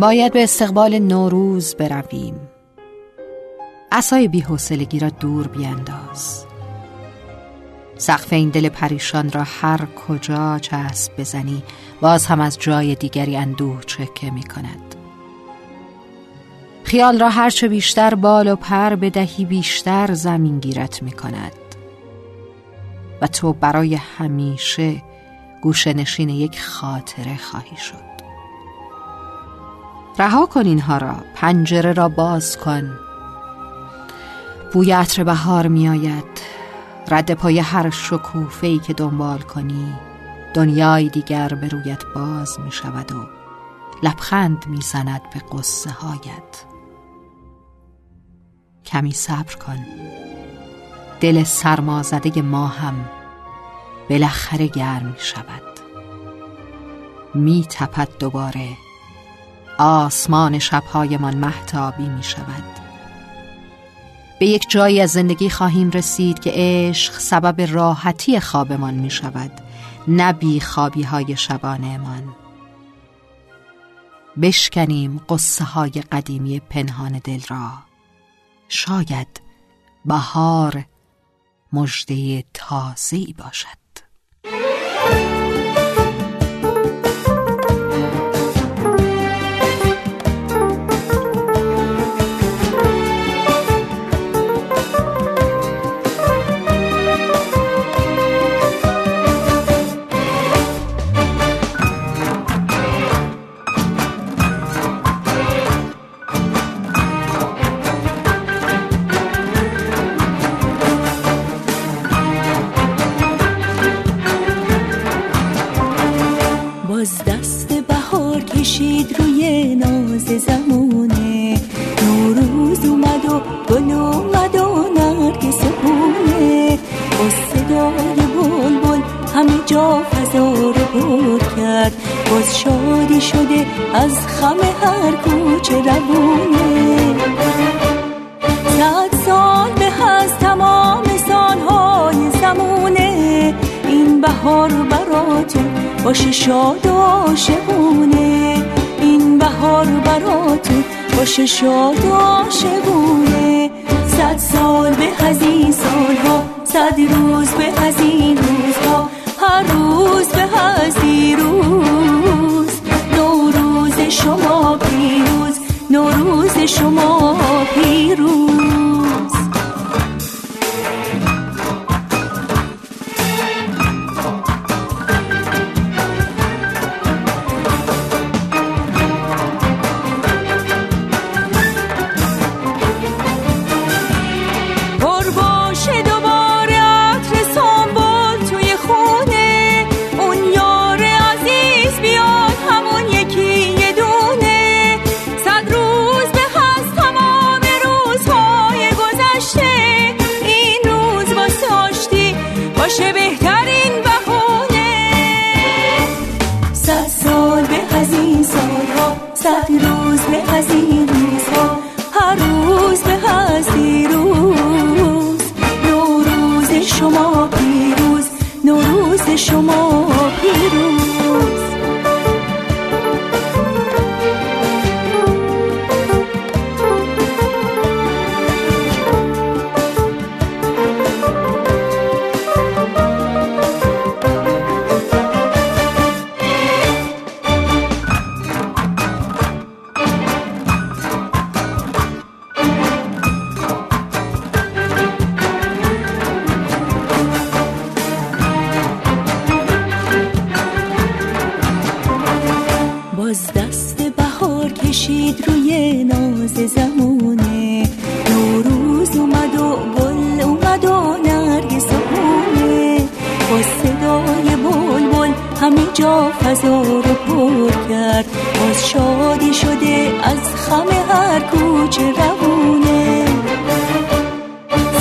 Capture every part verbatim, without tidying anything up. باید به استقبال نوروز برویم. عصای بی‌حوصلگی را دور بینداز. سقف این دل پریشان را هر کجا چسب بزنی باز هم از جای دیگری اندوه چکه می کند. خیال را هرچه بیشتر بال و پر بدهی بیشتر زمین گیرت می کند و تو برای همیشه گوشه نشین یک خاطره خواهی شد. رها کن اینها را، پنجره را باز کن. بوی عطر بهار می آید. رد پای هر شکوفه‌ای که دنبال کنی دنیای دیگر به رویت باز می شود و لبخند می زند به قصه هایت. کمی صبر کن، دل سرمازده ما هم بالاخره گرم می شود، می تپد دوباره. آسمان شبهای من مهتابی می شود. به یک جایی از زندگی خواهیم رسید که عشق سبب راحتی خوابمان می شود، نه بی خوابی های شبانه من. بشکنیم قصه های قدیمی پنهان دل را، شاید بهار مژده تازه‌ای باشد. باز دست بهار کشید روی ناز زمونه، نوروز اومد و گل اومد و نرگس بونه. با صدای بلبل همه جا فضا رو پر کرد، باز شادی شده از خم هر کوچه روونه. صد سال به از تمام سالهای زمونه، این بهار براتون باشه شاد و عاشقونه. این بهار براتون باشه شاد و عاشقونه. صد سال به از این سالها، صد روز به از این روزها، هر روز به از این روز. نوروز شما پیروز، نوروز شما پیروز. باشه بهترین بهونه. صد سال به از این سالها، صد روز به از این روزها، هر روز به از این روز. نوروز شما پیروز، نوروز شما پیروز. باز دست بهار کشید روی ناز زمونه، نوروز اومد و گل اومد و نرگس بونه. با صدای بلبل همه جا فضا رو پر کرد، باز شادی شده از خم هر کوچه روونه.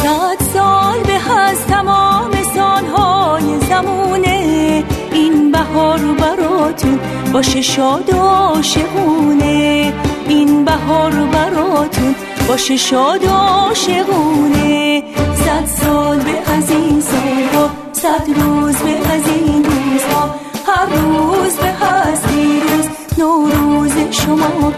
صد سال به از تمام سالهای زمونه، این بهار براتون باشه شاد و عاشقونه. این بهار براتون باشه شاد و عاشقونه. صد سال به از این سالها، صد روز به از این روزها، هر روز به از این روز. نوروز شما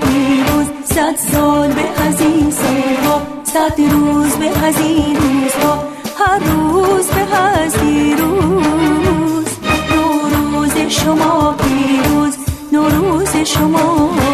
روز به از این روزها، هر روز به از دیروز، نوروز شما پیروز، نوروز شما